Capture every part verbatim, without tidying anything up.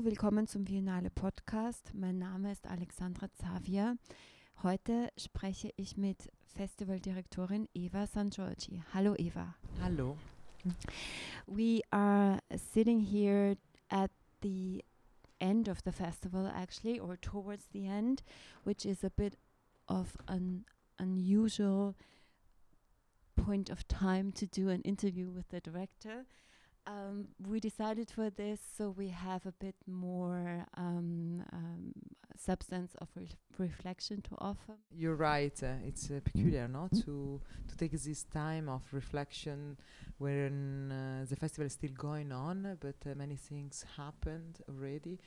Hallo, willkommen zum Viennale Podcast. Mein Name ist Alexandra Zavier. Heute spreche ich mit Festivaldirektorin Eva Sangiorgi. Hello, Eva. Hello. We are sitting here at the end of the festival, actually, or towards the end, which is a bit of an unusual point of time to do an interview with the director. Um, we decided for this so we have a bit more um, um, substance of re- reflection to offer. You're right. Uh, it's uh, peculiar, no, to to take this time of reflection when uh, the festival is still going on, but uh, many things happened already.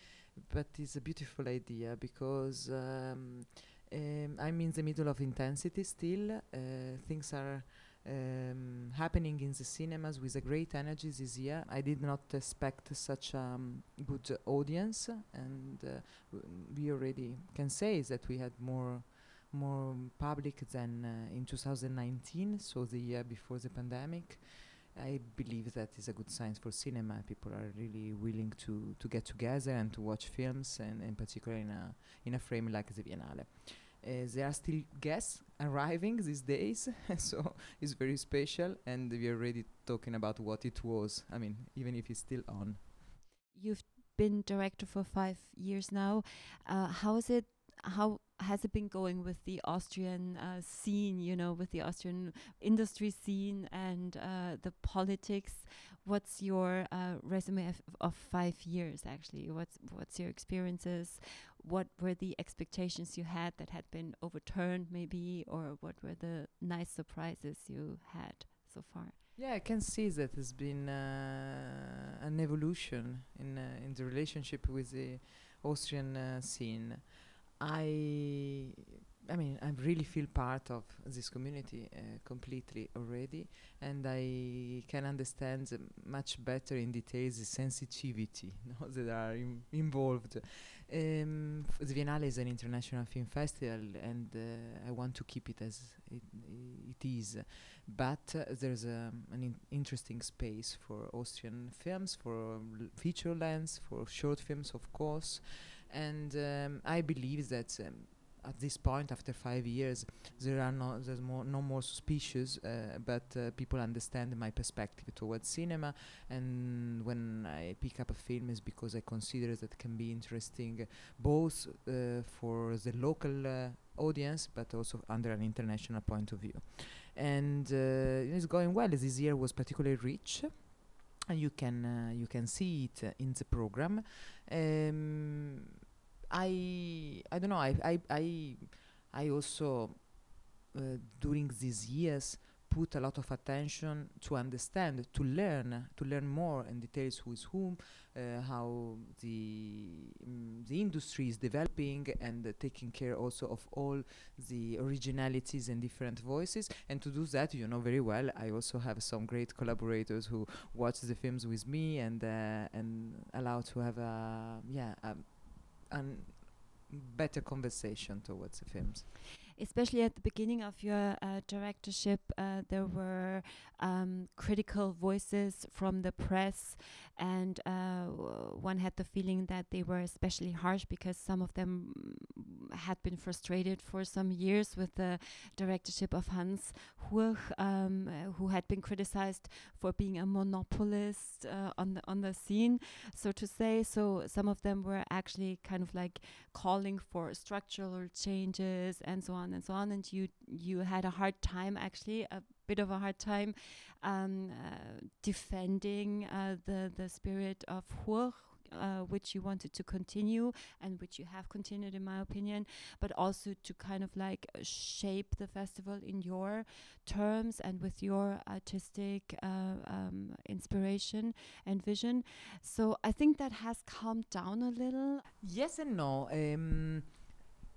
But it's a beautiful idea because um, um, I'm in the middle of intensity still. Uh, things are. Um, happening in the cinemas with a great energy this year. I did not expect such a um, good uh, audience, and uh, w- we already can say that we had more more public than uh, in two thousand nineteen, so the year before the pandemic. I believe that is a good sign for cinema. People are really willing to, to get together and to watch films, and in particular in a, in a frame like the Biennale. Uh, there are still guests arriving these days, so it's very special, and we're already talking about what it was, I mean, even if it's still on. You've been director for five years now. Uh, how is it, how has it been going with the Austrian uh, scene, you know, with the Austrian industry scene and uh, the politics? What's your uh, resume of, of five years, actually? What's what's your experiences? What were the expectations you had that had been overturned, maybe? Or what were the nice surprises you had so far? Yeah, I can see that there's been uh, an evolution in, uh, in the relationship with the Austrian uh, scene. I I mean, I really feel part of this community uh, completely already, and I can understand uh, much better in detail the sensitivity no, that are Im- involved. Um, f- the Viennale is an international film festival, and uh, I want to keep it as it, it is, but uh, there's um, an in- interesting space for Austrian films, for l- feature lengths, for short films, of course, and um, I believe that um, at this point, after five years, there are no there's more no more suspicions, uh, but uh, people understand my perspective towards cinema. And when I pick up a film, is because I consider that can be interesting, uh, both uh, for the local uh, audience, but also under an international point of view. And uh, it's going well. This year was particularly rich. And you can uh, you can see it uh, in the program. Um, I I don't know. I I I, I also uh, during these years put a lot of attention to understand, to learn, to learn more in details who is whom, uh, how the mm, the industry is developing, and uh, taking care also of all the originalities and different voices. And to do that, you know very well, I also have some great collaborators who watch the films with me and uh, and allow to have a yeah a, a better conversation towards the films. Especially at the beginning of your uh, directorship, uh, there were um, critical voices from the press, and uh, w- one had the feeling that they were especially harsh because some of them had been frustrated for some years with the directorship of Hans Hurch, um, uh, who had been criticized for being a monopolist uh, on the on the scene, so to say. So some of them were actually kind of like calling for structural changes and so on. and so on, and you you had a hard time, actually, a bit of a hard time um, uh, defending uh, the, the spirit of Hurch, uh, which you wanted to continue, and which you have continued, in my opinion, but also to kind of like shape the festival in your terms and with your artistic uh, um, inspiration and vision. So I think that has calmed down a little. Yes and no. Um,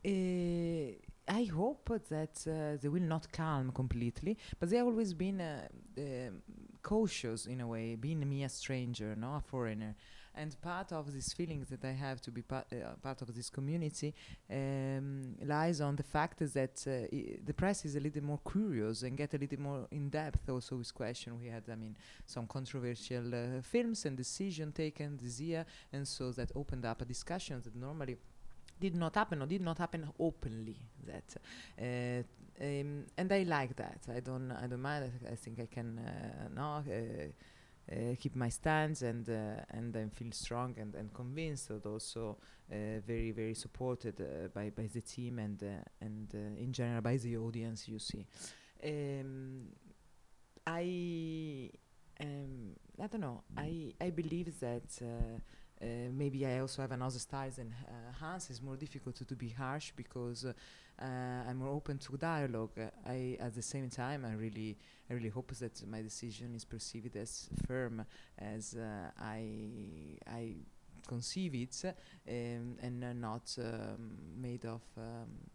uh, I hope uh, that uh, they will not calm completely, but they have always been uh, uh, cautious in a way, being me a stranger, no, a foreigner. And part of this feeling that I have to be part, uh, part of this community um, lies on the fact is that uh, I- the press is a little more curious and get a little more in depth also with question. We had, I mean, some controversial uh, films and decision taken this year, and so that opened up a discussion that normally did not happen or did not happen openly. That uh, um, and I like that. I don't. I don't mind. I, th- I think I can. Uh, no. Uh, Uh, keep my stance and uh, and I feel strong and, and convinced, but also uh, very very supported uh, by by the team and uh, and uh, in general by the audience. You see, um, I um, I don't know. I I believe that. Uh, Uh, maybe I also have another style than uh, Hans. It's more difficult to, to be harsh because uh, uh, I'm more open to dialogue. Uh, I, at the same time, I really, I really hope that my decision is perceived as firm as uh, I, I conceive it, uh, um, and uh, not um, made of, um,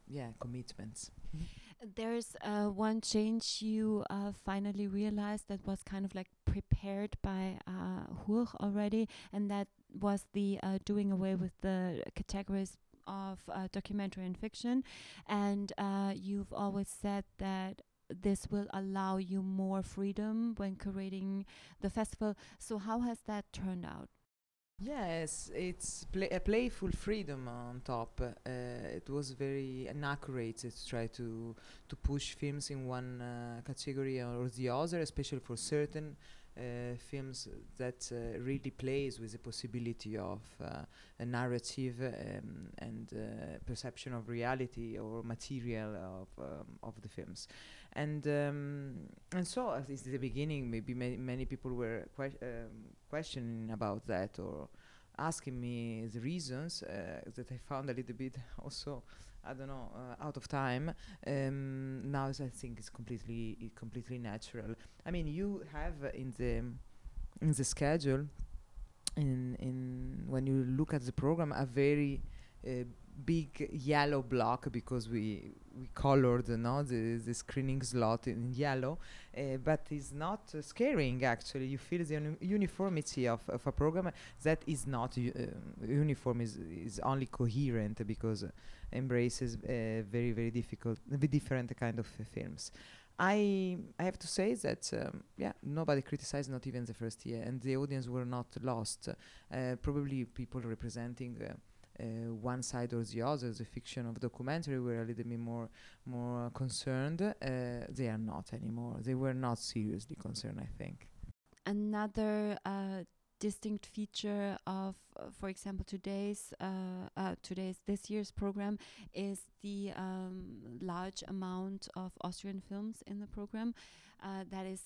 yeah, commitments. Mm-hmm. There's uh, one change you uh, finally realized that was kind of like prepared by uh, Hurch already, and that was the uh, doing away with the categories of uh, documentary and fiction. And uh, you've always said that this will allow you more freedom when curating the festival. So how has that turned out? Yes, it's pl- a playful freedom on top. Uh, it was very inaccurate to try to, to push films in one uh, category or the other, especially for certain Uh, films that uh, really plays with the possibility of uh, a narrative um, and uh, perception of reality or material of um, of the films, and um, and so at least at the beginning, maybe many many people were que- um, questioning about that or asking me the reasons uh, that I found a little bit also. I don't know, uh, out of time. Um, now I think it's completely, I- completely natural. I mean, you have uh, in the in the schedule, in in when you look at the program, a very uh, big yellow block because we we colored, uh, no, the the screening slot in yellow. Uh, but it's not uh, scaring. Actually, you feel the uni- uniformity of, of a program that is not u- uh, uniform. Is is only coherent because. Uh, embraces uh, very very difficult very different kind of uh, films. I I have to say that um, yeah nobody criticized, not even the first year, and the audience were not lost. Uh, probably people representing uh, uh, one side or the other, the fiction of documentary, were a little bit more more concerned. Uh, they are not anymore. They were not seriously concerned, I think. Another uh, distinct feature of, uh, for example, today's uh, uh, today's this year's program is the um, large amount of Austrian films in the program. Uh, that is,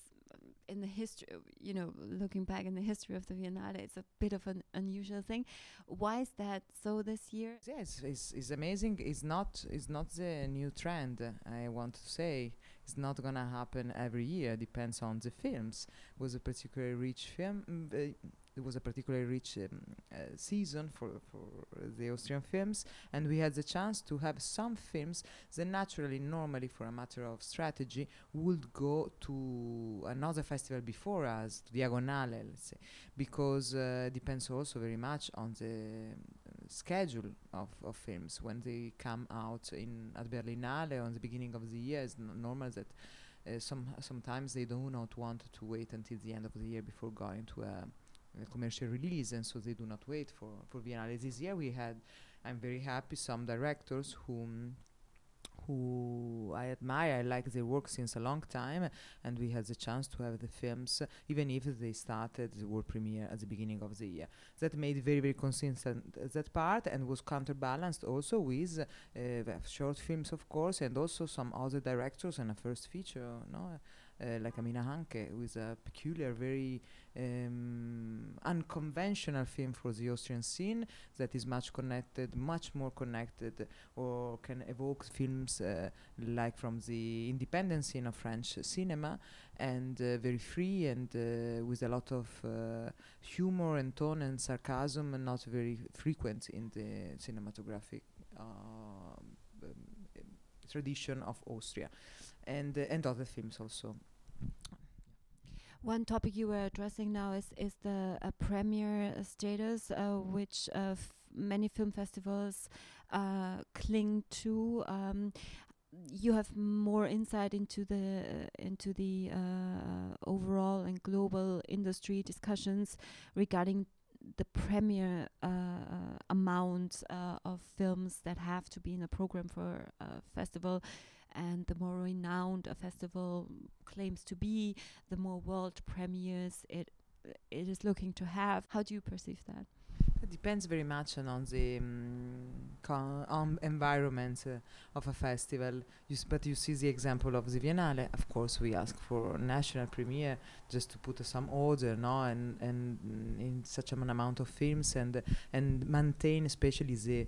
in the history, you know, looking back in the history of the Viennale, it's a bit of an unusual thing. Why is that so this year? Yes, it's, it's amazing. It's not it's not the new trend. I want to say. It's not gonna happen every year. Depends on the films. Was a particularly rich film. Mm, uh, It was a particularly rich um, uh, season for, for the Austrian films, and we had the chance to have some films that naturally, normally for a matter of strategy, would go to another festival before us, to Diagonale, let's say, because uh, depends also very much on the schedule of, of films. When they come out in at Berlinale on the beginning of the year, it's n- normal that uh, some sometimes they do not want to wait until the end of the year before going to a commercial release, and so they do not wait for for Biennale. This year we had, I'm very happy, some directors whom who I admire. I like their work since a long time, and we had the chance to have the films uh, even if they started the world premiere at the beginning of the year. That made very very consistent uh, that part, and was counterbalanced also with uh, the short films, of course, and also some other directors and a first feature, no? Uh, like Amina Hanke, who is a peculiar, very um, unconventional film for the Austrian scene that is much connected, much more connected, or can evoke films uh, like from the independent scene of French uh, cinema, and uh, very free and uh, with a lot of uh, humor and tone and sarcasm, and not very frequent in the cinematographic uh, um, tradition of Austria. And uh, and other films also. One topic you were addressing now is, is the uh, premiere status, uh, which uh, f many film festivals uh, cling to. Um, you have more insight into the uh, into the uh, overall and global industry discussions regarding the premiere uh, amount uh, of films that have to be in a program for a festival, and the more renowned a festival claims to be, the more world premieres it it is looking to have. How do you perceive that? It depends very much on, on the um, um, environment uh, of a festival. You s but you see the example of the Viennale. Of course, we ask for national premiere just to put uh, some order, no, and and in such an amount of films, and uh, and maintain especially the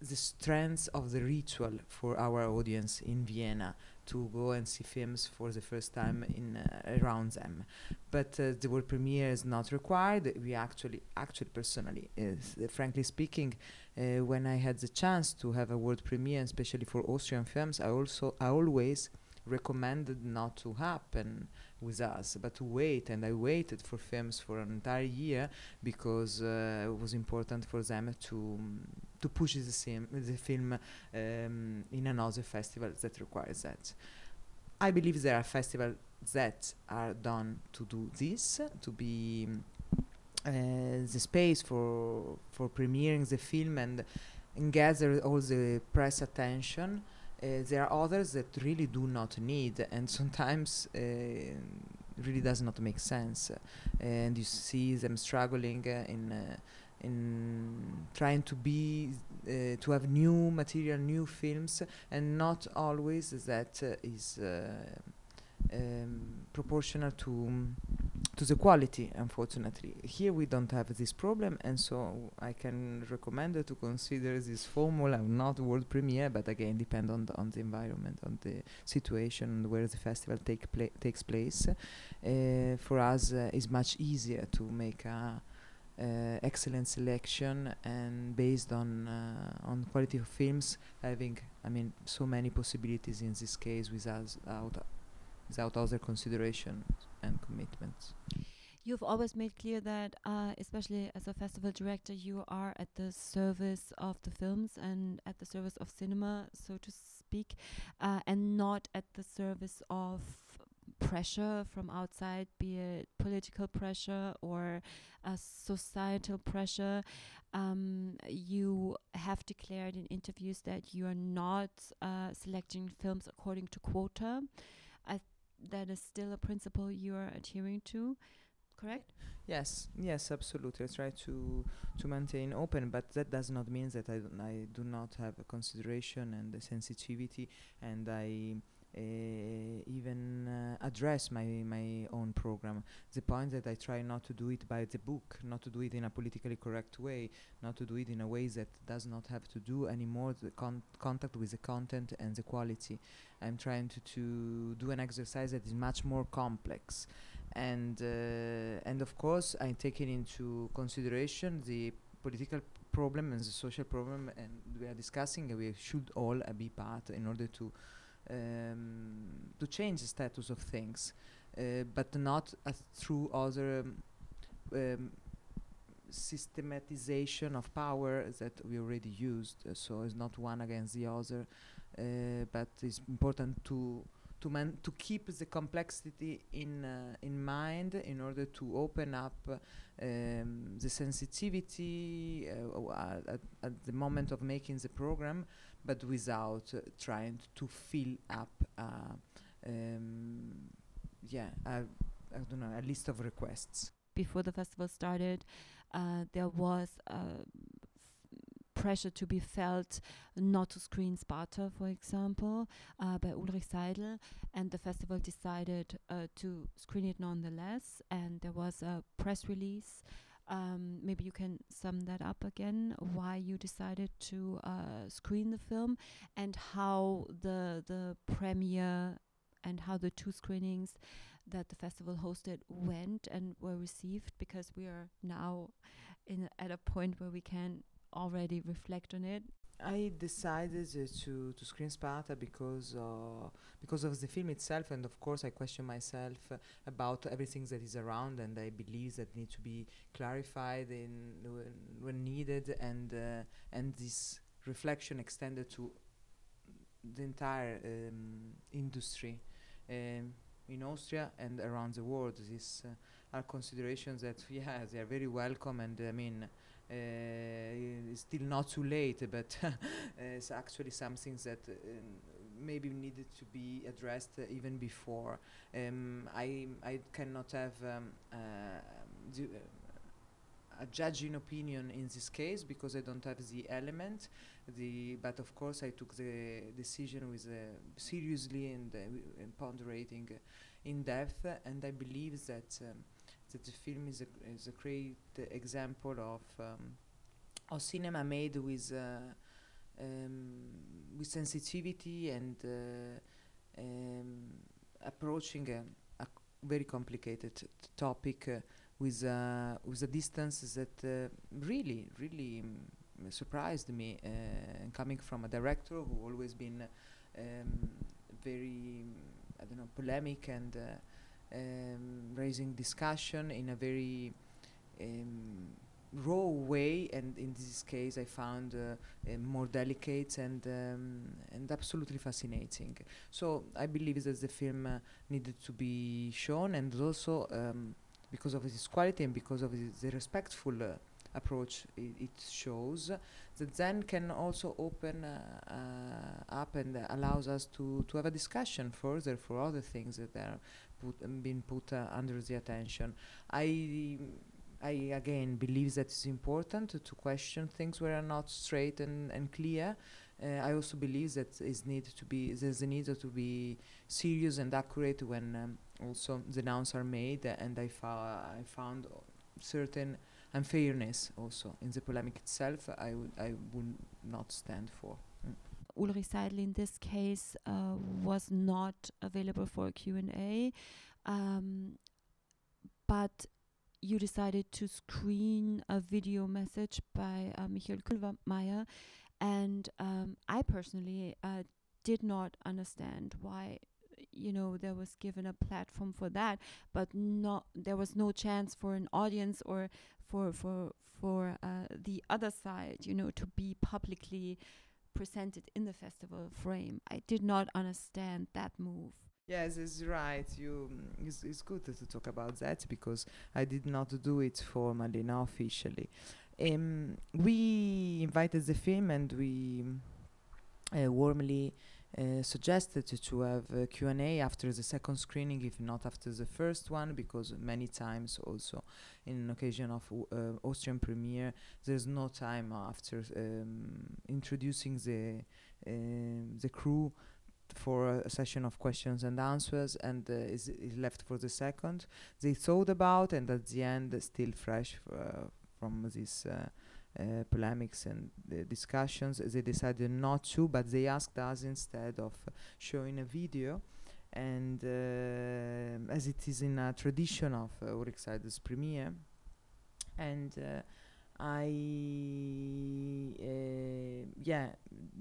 the strength of the ritual for our audience in Vienna to go and see films for the first time in uh, around them. But uh, the world premiere is not required. We actually, actually personally, is, uh, frankly speaking, uh, when I had the chance to have a world premiere, especially for Austrian films, I also, I always recommended not to happen with us, but to wait, and I waited for films for an entire year because uh, it was important for them to um, to push the same the film um, in another festival that requires that. I believe there are festivals that are done to do this, to be uh, the space for for premiering the film and, and gather all the press attention. There are others that really do not need, and sometimes uh, really does not make sense, uh, and you see them struggling uh, in uh, in trying to be uh, to have new material, new films, and not always that uh, is uh, um, proportional to to the quality. Unfortunately, here we don't have this problem, and so I can recommend uh, to consider this formula, not world premiere, but again depend on the, on the environment, on the situation where the festival take pla takes place. Uh, for us, uh, it's much easier to make a uh, excellent selection, and based on uh, on quality of films, having, I mean, so many possibilities in this case without out without other considerations and commitments. You've always made clear that, uh, especially as a festival director, you are at the service of the films and at the service of cinema, so to speak, uh, and not at the service of pressure from outside, be it political pressure or uh, societal pressure. Um, you have declared in interviews that you are not uh, selecting films according to quota. I th that is still a principle you are adhering to, correct? Yes, yes, absolutely. I try to to maintain open, but that does not mean that I, don I do not have a consideration and a sensitivity, and I uh, even uh, address my, my own program. The point that I try not to do it by the book, not to do it in a politically correct way, not to do it in a way that does not have to do anymore the con contact with the content and the quality. I'm trying to, to do an exercise that is much more complex, and uh, and of course I'm taking into consideration the political problem and the social problem, and we are discussing, and we should all uh, be part in order to um, to change the status of things, uh, but not uh, through other um, um, systematization of power that we already used. Uh, so it's not one against the other, uh, but it's important to to man to keep the complexity in uh, in mind in order to open up uh, um, the sensitivity uh, at, at the moment of making the program, but without uh, trying to fill up uh, um, yeah a, I don't know, a list of requests. Before the festival started, uh, there was uh, pressure to be felt not to screen Sparta, for example, uh, by Ulrich Seidl, and the festival decided uh, to screen it nonetheless, and there was a press release. Um, maybe you can sum that up again, why you decided to uh, screen the film, and how the the premiere and how the two screenings that the festival hosted went and were received, because we are now in, at a point where we can already reflect on it. I decided uh, to, to screen Sparta because, uh, because of the film itself, and of course I question myself uh, about everything that is around, and I believe that need to be clarified in w- when needed, and, uh, and this reflection extended to the entire um, industry um, in Austria and around the world. These uh, are considerations that, yeah, they are very welcome, and I mean, Uh, it's still not too late, but uh, it's actually something that uh, maybe needed to be addressed uh, even before. Um, I I cannot have um, uh, d- a judging opinion in this case because I don't have the element. The but of course I took the decision with uh, seriously and, uh, and ponderating uh, in depth, uh, and I believe that. Um, that the film is a, is a great uh, example of um, of cinema made with uh, um, with sensitivity and uh, um, approaching a, a very complicated t- topic uh, with uh, with a distance that uh, really really mm, surprised me. Uh, coming from a director who always been uh, um, very I don't know polemic and. Uh, raising discussion in a very um, raw way, and in this case I found uh, uh, more delicate and um, and absolutely fascinating. So I believe that the film uh, needed to be shown, and also um, because of its quality and because of the respectful uh, approach I- it shows, that then can also open uh, uh, up and allows us to, to have a discussion further for other things that are been put uh, under the attention. I I again believe that it's important to, to question things where are not straight and, and clear. Uh, I also believe that is need to be there's a need to be serious and accurate when um, also the nouns are made. Uh, and I, fa- I found certain unfairness also in the polemic itself. I would I would not stand for. Mm. Ulrich Seidl in this case uh, was not available for a Q and A, um, but you decided to screen a video message by uh, Michael Kulvermeyer, and um, I personally uh, did not understand why, you know, there was given a platform for that, but not there was no chance for an audience or for for for uh, the other side, you know, to be publicly presented in the festival frame. I did not understand that move. Yes, it's right. You, it's, it's good to talk about that because I did not do it formally, now officially. Um, we invited the film and we uh, warmly uh, suggested to, to have a Q and A after the second screening, if not after the first one, because many times also in occasion of w- uh, Austrian premiere, there's no time after um, introducing the uh, the crew for a session of questions and answers, and uh, is, is left for the second. They thought about, and at the end, uh, still fresh f- uh, from this. Uh, Uh, polemics and uh, discussions, they decided not to, but they asked us instead of uh, showing a video, and uh, as it is in a tradition of uh, Ulrich Seidl's premiere, and uh, I uh, yeah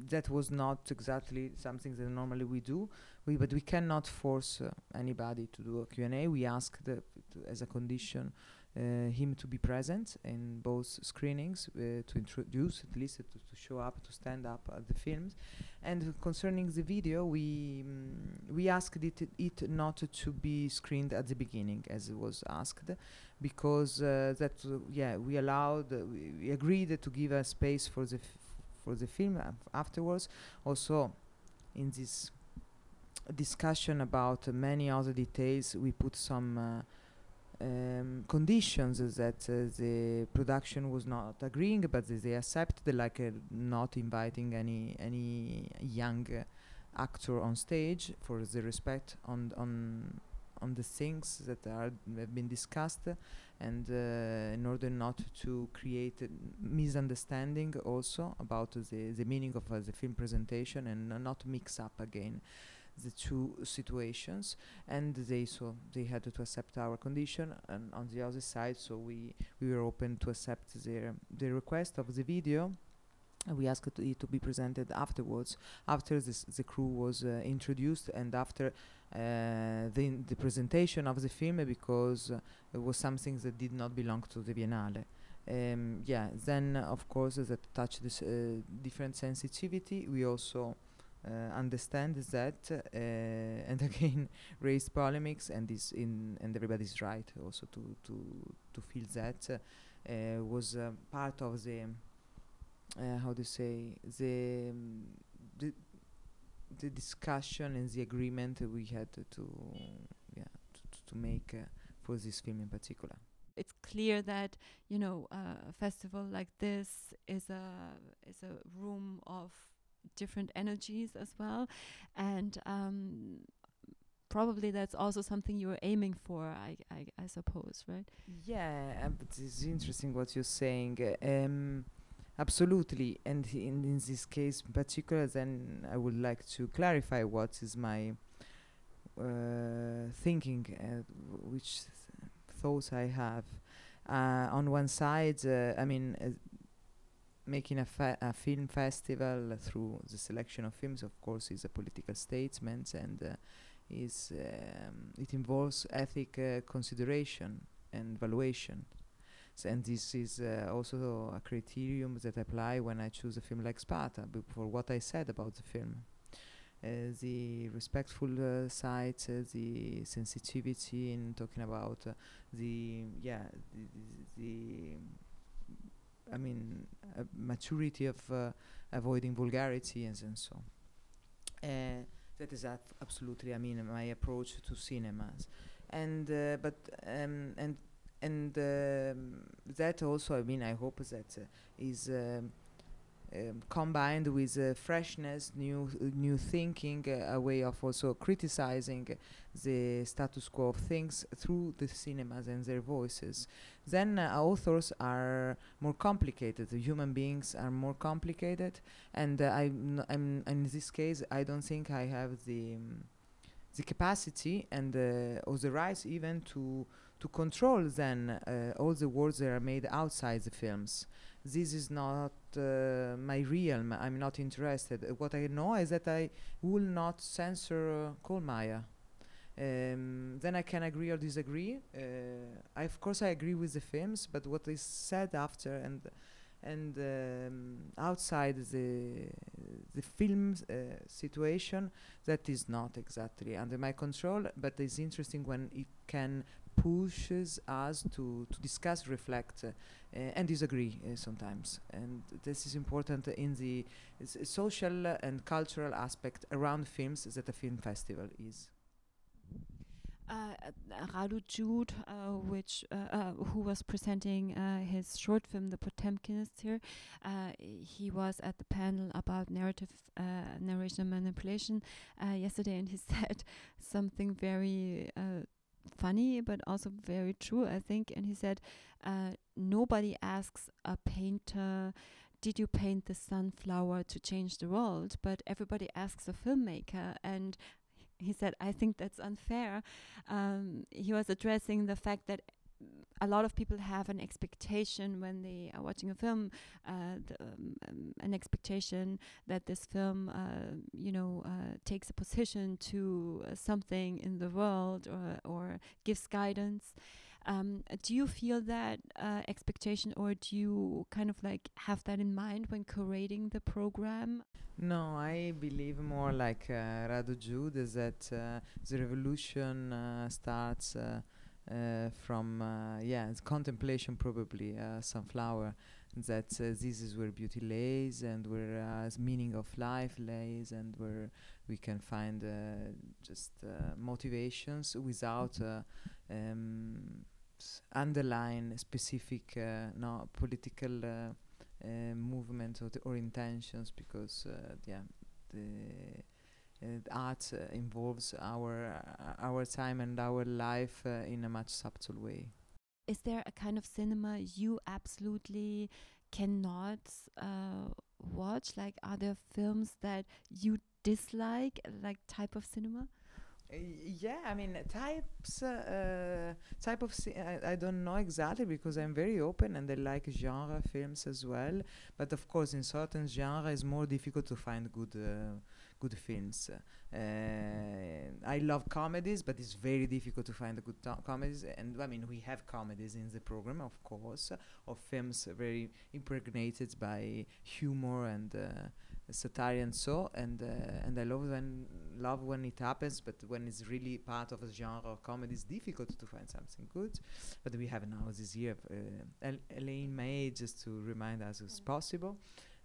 that was not exactly something that normally we do, we but we cannot force uh, anybody to do a Q and A. We asked uh, to, as a condition Uh, him to be present in both screenings, uh, to introduce at least, uh, to, to show up, to stand up at the films. And concerning the video, we mm, we asked it, it not to be screened at the beginning, as it was asked, because uh, that uh, yeah we allowed uh, we, we agreed to give a space for the f- for the film af- afterwards. Also, in this discussion about uh, many other details, we put some. Uh, conditions uh, that uh, the production was not agreeing, but th- they accepted, like uh, not inviting any any young uh, actor on stage for the respect on on on the things that are have been discussed, uh, and uh, in order not to create a misunderstanding also about uh, the the meaning of uh, the film presentation, and uh, not mix up again the two situations. And they so they had to accept our condition, and on the other side, so we we were open to accept their the request of the video, We asked it to be presented afterwards, after this, the crew was uh, introduced, and after uh, the, the presentation of the film, because uh, it was something that did not belong to the Biennale. Um, yeah, then uh, of course uh, that touched this uh, different sensitivity. We also uh, understand that, uh, and again raised polemics, and this in and everybody's right also to to to feel that uh, uh, was uh, part of the. Uh, how to say the, um, the the discussion and the agreement uh, we had uh, to yeah to, to make uh, for this film in particular. It's clear that you know uh, a festival like this is a is a room of different energies as well, and um, probably that's also something you were aiming for, I I, I suppose, right? Yeah, uh, but it's interesting what you're saying. Uh, um, Absolutely, and in, in this case in particular, then I would like to clarify what is my uh, thinking, uh, which th- thoughts I have. Uh, on one side, uh, I mean, uh, making a, fa- a film festival through the selection of films, of course, is a political statement, and uh, is um, it involves ethic uh, consideration and valuation. And this is uh, also a criterion that I apply when I choose a film like Sparta, b- for what I said about the film. Uh, the respectful uh, side, uh, the sensitivity in talking about uh, the, yeah, the, the, the I mean, uh, maturity of uh, avoiding vulgarity and, and so on. Uh, that is ab- absolutely, I mean, uh, my approach to cinemas. And, uh, but, um, and, And um, that also, I mean, I hope that uh, is um, um, combined with uh, freshness, new uh, new thinking, uh, a way of also criticizing the status quo of things through the cinemas and their voices. Then uh, authors are more complicated. The human beings are more complicated, and uh, I'm, n- I'm in this case, I don't think I have the um, the capacity and uh, or the rights even to. to control then uh, all the words that are made outside the films. This is not uh, my realm. I'm not interested. Uh, what I know is that I will not censor uh, Kulmeyer. Um, then I can agree or disagree. Uh, I of course I agree with the films, but what is said after and and um, outside the the film uh, situation, that is not exactly under my control, but it's interesting when it can pushes us to, to discuss, reflect, uh, uh, and disagree uh, sometimes. And this is important uh, in the s- social uh, and cultural aspect around films that a film festival is. Uh, Radu Jude, uh, which uh, uh, who was presenting uh, his short film *The Potemkinists* here, uh, he was at the panel about narrative, uh, narration and manipulation uh, yesterday, and he said something very. Uh, funny but also very true, I think, and he said uh, nobody asks a painter, did you paint the sunflower to change the world, but everybody asks a filmmaker, and he said I think that's unfair. Um, he was addressing the fact that a lot of people have an expectation when they are watching a film, uh, the, um, um, an expectation that this film, uh, you know, uh, takes a position to uh, something in the world, or or gives guidance. Um, do you feel that uh, expectation, or do you kind of like have that in mind when curating the program? No, I believe more like uh, Radu Jude is that uh, the revolution uh, starts. Uh, Uh, from uh, yeah, it's contemplation probably, uh, sunflower, that uh, this is where beauty lays and where uh, the meaning of life lays, and where we can find uh, just uh, motivations without uh, um, s- underline specific uh, no political uh, uh, movements or, t- or intentions, because uh, yeah the art uh, involves our uh, our time and our life uh, in a much subtle way. Is there a kind of cinema you absolutely cannot uh, watch? Like, are there films that you dislike, like type of cinema? Uh, yeah, I mean types, uh, type of. Si- I, I don't know exactly because I'm very open and I like genre films as well. But of course, in certain genre, it's more difficult to find good, uh, good films. Uh, I love comedies, but it's very difficult to find good to- comedies. And I mean, we have comedies in the program, of course, of films very impregnated by humor and. Uh, satire and so and uh, and I love when love when it happens, but when it's really part of a genre of comedy, it's difficult to find something good. But we have now this year uh, El- Elaine May, just to remind us who's mm. possible,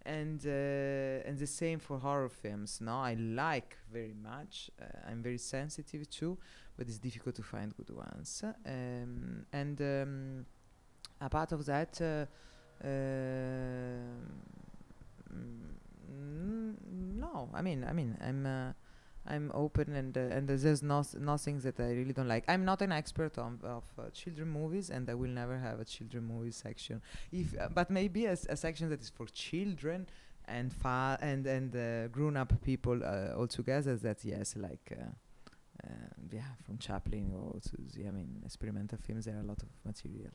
and uh, and the same for horror films. No, I like very much. Uh, I'm very sensitive too, but it's difficult to find good ones. Um, and um, a part of that. Uh, uh, mm, No, I mean, I mean, I'm, uh, I'm open, and uh, and there's no nothing that I really don't like. I'm not an expert on of uh, children movies, and I will never have a children movie section. If, uh, but maybe a, a section that is for children and fa- and and uh, grown-up people uh, all together. That yes, like, uh, uh, yeah, from Chaplin or to the, I mean, experimental films. There are a lot of materials.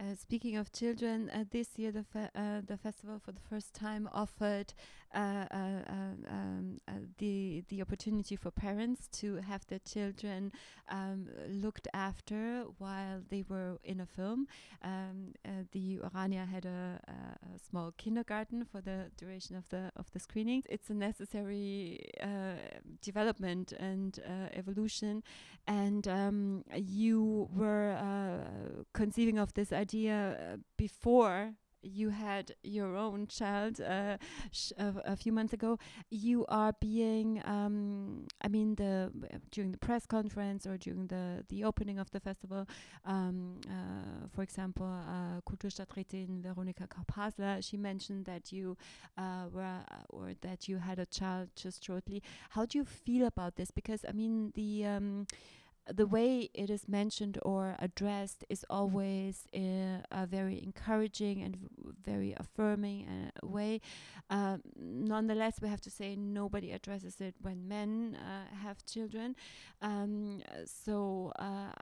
Uh, speaking of children, uh, this year the fe- uh, the festival for the first time offered uh, uh, uh, um, uh, the the opportunity for parents to have their children um, looked after while they were in a film. Um, uh, the Orania had a, a, a small kindergarten for the duration of the of the screening. It's a necessary uh, development and uh, evolution, and um, you were uh, conceiving of this idea uh, before you had your own child uh, sh- uh, a few months ago. You are being, um, I mean, the uh, during the press conference or during the, the opening of the festival, um, uh, for example, uh, Kulturstadträtin Veronika Karp-Hasler, she mentioned that you uh, were, uh, or that you had a child just shortly. How do you feel about this? Because, I mean, the... Um, The way it is mentioned or addressed is always in a very encouraging and v- very affirming uh, way. Um, nonetheless, we have to say nobody addresses it when men uh, have children. Um, so uh,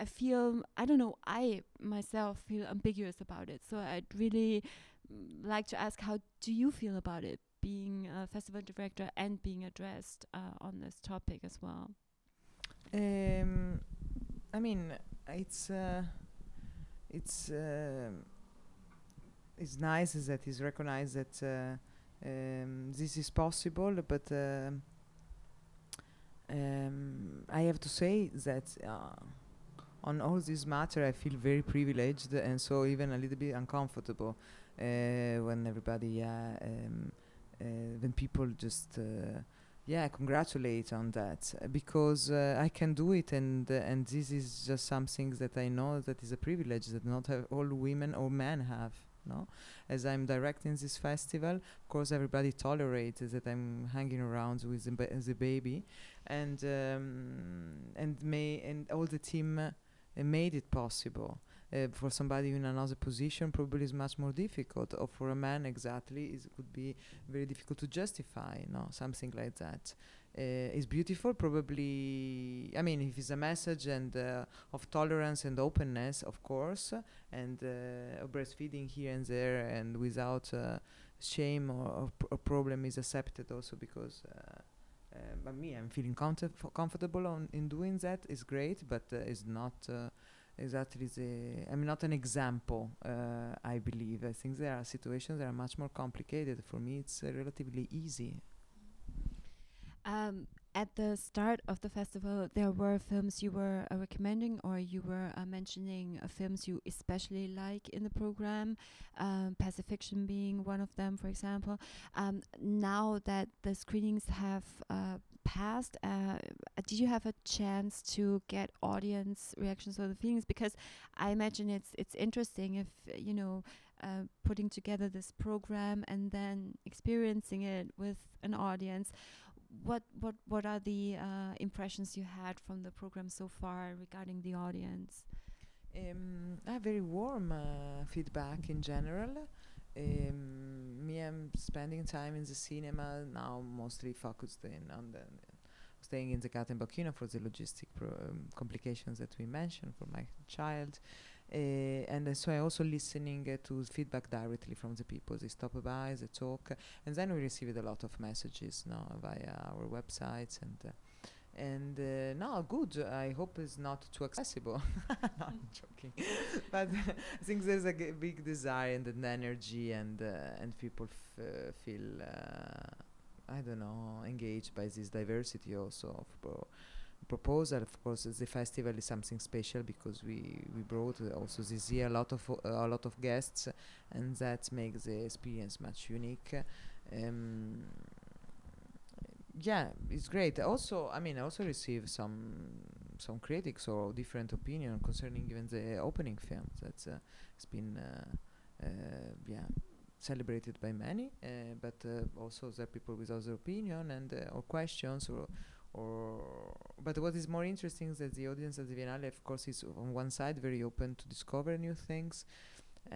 I feel, I don't know, I myself feel ambiguous about it. So I'd really like to ask, how do you feel about it, being a festival director and being addressed uh, on this topic as well? Um, I mean, it's uh, it's uh, it's nice that it's recognized that uh, um, this is possible, but uh, um, I have to say that uh, on all this matter, I feel very privileged and so even a little bit uncomfortable uh, when everybody, uh, um, uh, when people just. Uh, Yeah, I congratulate on that uh, because uh, I can do it, and uh, and this is just something that I know that is a privilege that not have all women or men have. No, as I'm directing this festival, of course everybody tolerates uh, that I'm hanging around with the, ba- the baby, and um, and may and all the team uh, made it possible. Uh, for somebody in another position, probably is much more difficult, or for a man exactly, it could be very difficult to justify, you know, something like that. Uh, it's beautiful, probably. I mean, if it's a message and uh, of tolerance and openness, of course, and uh, breastfeeding here and there, and without uh, shame or, or, pr- or problem is accepted also because. Uh, uh, by me, I'm feeling comf- comfortable on in doing that. It's great, but uh, it's not. Uh, Exactly, the I'm not an example, uh, I believe. I think there are situations that are much more complicated. For me, it's uh, relatively easy. Um, at the start of the festival, there were films you were uh, recommending, or you were uh, mentioning uh, films you especially like in the program, um, Pacifiction being one of them, for example. Um, now that the screenings have uh, past uh, did you have a chance to get audience reactions or the feelings? Because I imagine it's it's interesting if uh, you know uh, putting together this program and then experiencing it with an audience. What what what are the uh, impressions you had from the program so far regarding the audience? Um, I have very warm uh, feedback in general. Um, me, I'm spending time in the cinema now, mostly focused in on the staying in the Kattenbach, you know, for the logistic pro, um, complications that we mentioned for my child. Uh, and uh, so I also listening uh, to feedback directly from the people. They stop by, they talk. Uh, and then we received a lot of messages now via our websites. And uh, and uh, no, good. I hope it's not too accessible. No, I'm joking. But I think there's a g- big desire and an energy, and uh, and people f- feel... Uh, I don't know, engaged by this diversity also of pro- proposal. Of course, uh, the festival is something special because we we brought uh, also this year a lot of uh, a lot of guests, uh, and that makes the experience much unique. Um, yeah, it's great. Also, I mean, I also received some some critics or different opinion concerning even the opening film that's uh, it's been uh, uh, yeah. celebrated by many, uh, but uh, also there are people with other opinion and uh, or questions or or. But what is more interesting is that the audience at the Viennale, of course, is on one side very open to discover new things,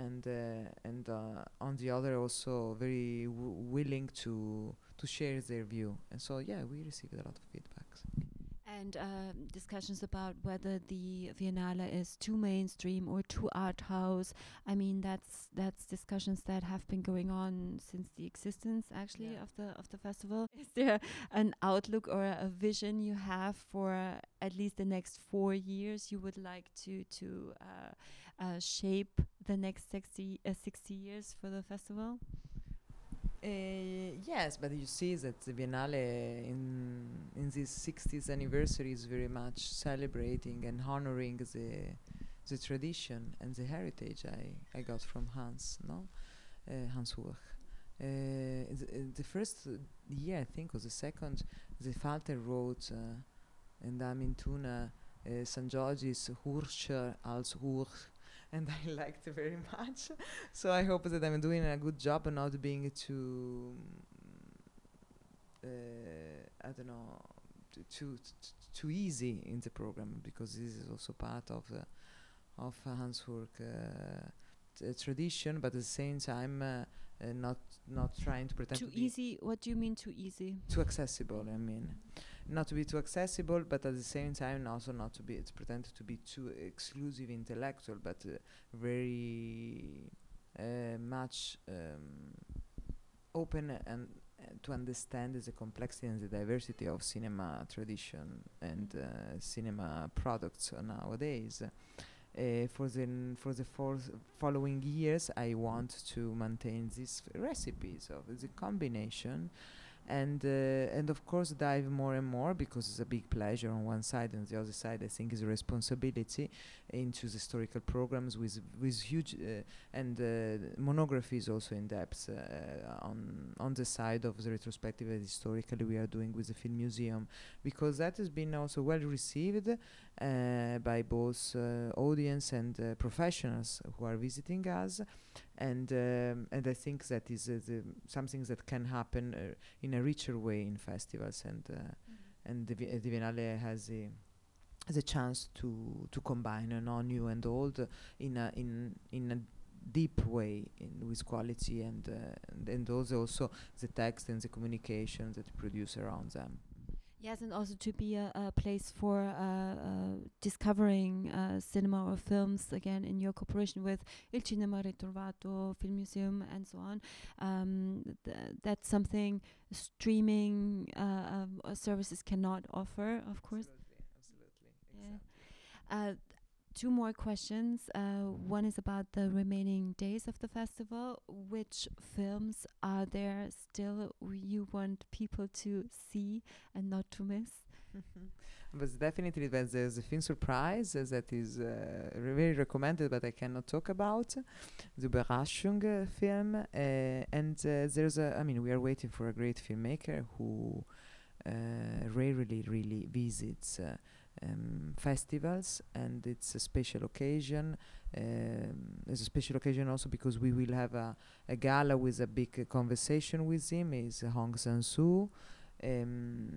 and uh, and uh, on the other also very w- willing to to share their view. And so yeah, we received a lot of feedbacks. And uh, discussions about whether the Biennale is too mainstream or too art house. I mean, that's that's discussions that have been going on since the existence, actually, yeah. of the of the festival. Is there an outlook or a vision you have for uh, at least the next four years? You would like to to uh, uh, shape the next sixty uh, sixty years for the festival? Uh, yes, but you see that the Biennale in in this sixtieth anniversary is very much celebrating and honoring the the tradition and the heritage I, I got from Hans, no, uh, Hans Hurch. Uh, the, the first year, I think, or the second, the Falter wrote, uh, and I'm in Tuna, uh, Sangiorgi's Hurcher als Hurch. And I liked it very much. So I hope that I'm doing a good job and not being too, uh, I don't know, t- too t- too easy in the program, because this is also part of the of Hans Hurch uh, t- tradition. But at the same time, uh, uh, not not trying to pretend too to be easy. What do you mean too easy? Too accessible. I mean, not to be too accessible, but at the same time also not to be to pretend to be too exclusive intellectual, but uh, very uh, much um, open and uh, to understand the complexity and the diversity of cinema tradition and uh, cinema products nowadays. Uh, for the n- for the forth- following years, I want to maintain these f- recipes of the combination. And uh, and of course dive more and more, because it's a big pleasure on one side, and the other side I think is a responsibility, into the historical programs with with huge uh, and uh, monographies also in depth uh, on on the side of the retrospective that historically we are doing with the Film Museum, because that has been also well received uh, by both uh, audience and uh, professionals who are visiting us. And um, and I think that is uh, the something that can happen uh, in a richer way in festivals, and uh, mm-hmm. and the, v- the Biennale has a has a chance to to combine uh, no, new and old uh, in a in in a deep way, in with quality, and uh, and, and those also the text and the communication that we produce around them. Yes, and also to be a, a place for uh, uh, discovering uh, cinema or films, again, in your cooperation with Il Cinema Ritrovato, Film Museum, and so on. Um, th- that's something streaming uh, um, uh, services cannot offer, of course. Absolutely, absolutely, exactly. Yeah. Uh, Two more questions. Uh, one is about the remaining days of the festival. Which films are there still w- you want people to see and not to miss? Mm-hmm. But definitely there's a film surprise uh, that is uh, re- very recommended, but I cannot talk about. The Überraschung uh, film. Uh, and uh, there's a, I mean, we are waiting for a great filmmaker who uh, rarely really visits uh, Um, festivals, and it's a special occasion. Um, it's a special occasion also because we will have a, a gala with a big uh, conversation with him. Is uh, Hong Sang-soo, um,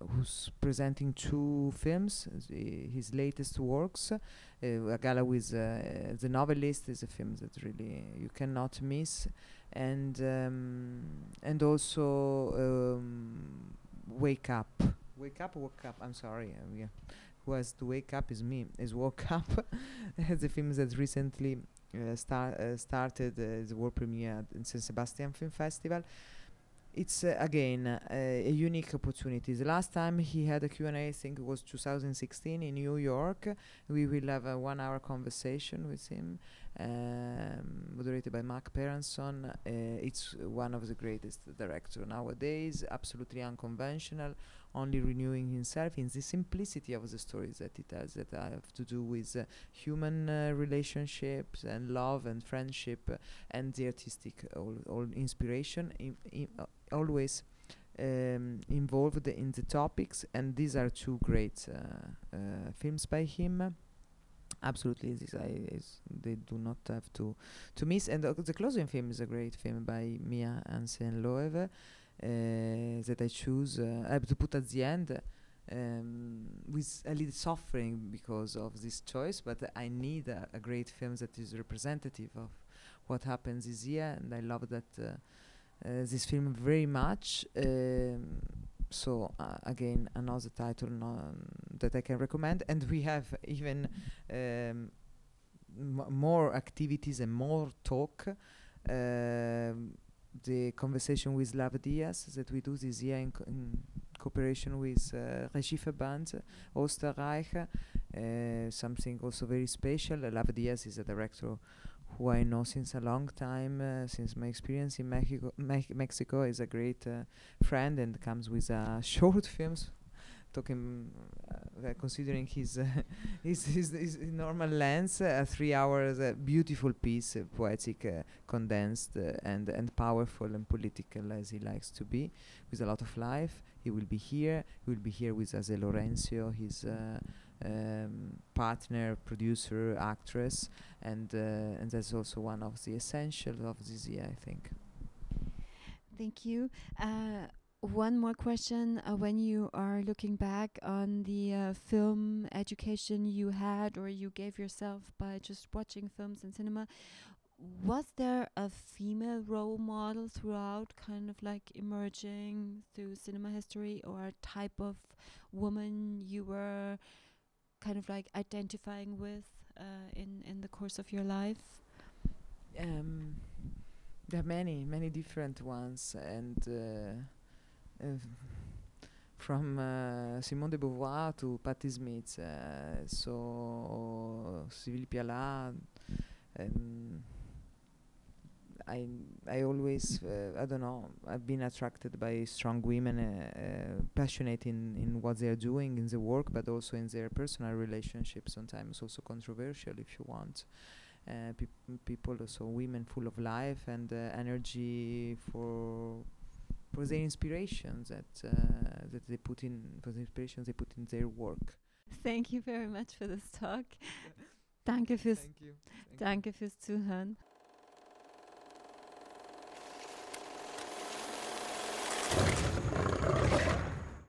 who's presenting two films, the, his latest works. Uh, a gala with uh, The Novelist is a film that really you cannot miss, and um, and also um, Wake Up. Wake Up, Woke Up. I'm sorry. Um, yeah. Was to Wake Up is me, is Woke Up. The film that recently uh, star, uh, started uh, the world premiere in Saint Sebastian Film Festival. It's uh, again uh, a unique opportunity. The last time he had a Q and A, I think it was two thousand sixteen in New York. We will have a one-hour conversation with him, um, moderated by Mark Peranson. Uh, it's one of the greatest directors nowadays, absolutely unconventional, only renewing himself in the simplicity of the stories that he tells, that have to do with uh, human uh, relationships and love and friendship uh, and the artistic all, all inspiration, im- im- uh, always um, involved in the topics. And these are two great uh, uh, films by him. Absolutely, this I, is they do not have to, to miss. And uh, the closing film is a great film by Mia Hansen-Løve. Uh, that I choose, uh, I have to put at the end, um, with a little suffering because of this choice, but uh, I need a, a great film that is representative of what happens this year, and I love that uh, uh, this film very much. Um, so uh, again, another title non- that I can recommend, and we have even um, m- more activities and more talk. Uh, The conversation with Lav Diaz that we do this year in, co- in cooperation with uh, Regieverband Österreich, uh, something also very special. Uh, Lav Diaz is a director who I know since a long time, uh, since my experience in Mexico. Me- Mexico is a great uh, friend and comes with uh, short films, talking, uh, considering his, uh, his, his his normal length, a uh, three hours, uh, beautiful piece, uh, poetic, uh, condensed, uh, and and powerful and political as he likes to be, with a lot of life. He will be here. He will be here with Aze Lorenzo, his uh, um, partner, producer, actress, and uh, and that's also one of the essentials of this year, I think. Thank you. Uh, One more question. Uh, when you are looking back on the uh, film education you had or you gave yourself by just watching films and cinema, was there a female role model throughout, kind of like emerging through cinema history, or a type of woman you were kind of like identifying with uh, in, in the course of your life? Um, there are many, many different ones, and... Uh, from uh, Simone de Beauvoir to Patti Smith, uh, so Sylvie Pialat. Um, I I always uh, I don't know. I've been attracted by strong women, uh, uh, passionate in, in what they are doing in the work, but also in their personal relationships. Sometimes also controversial, if you want. Uh, peop- people, so women, full of life and uh, energy for. For their inspirations that uh, that they put in, for the inspirations they put in their work. Thank you very much for this talk. Danke fürs, Thank you. Thank danke you. Fürs Zuhören.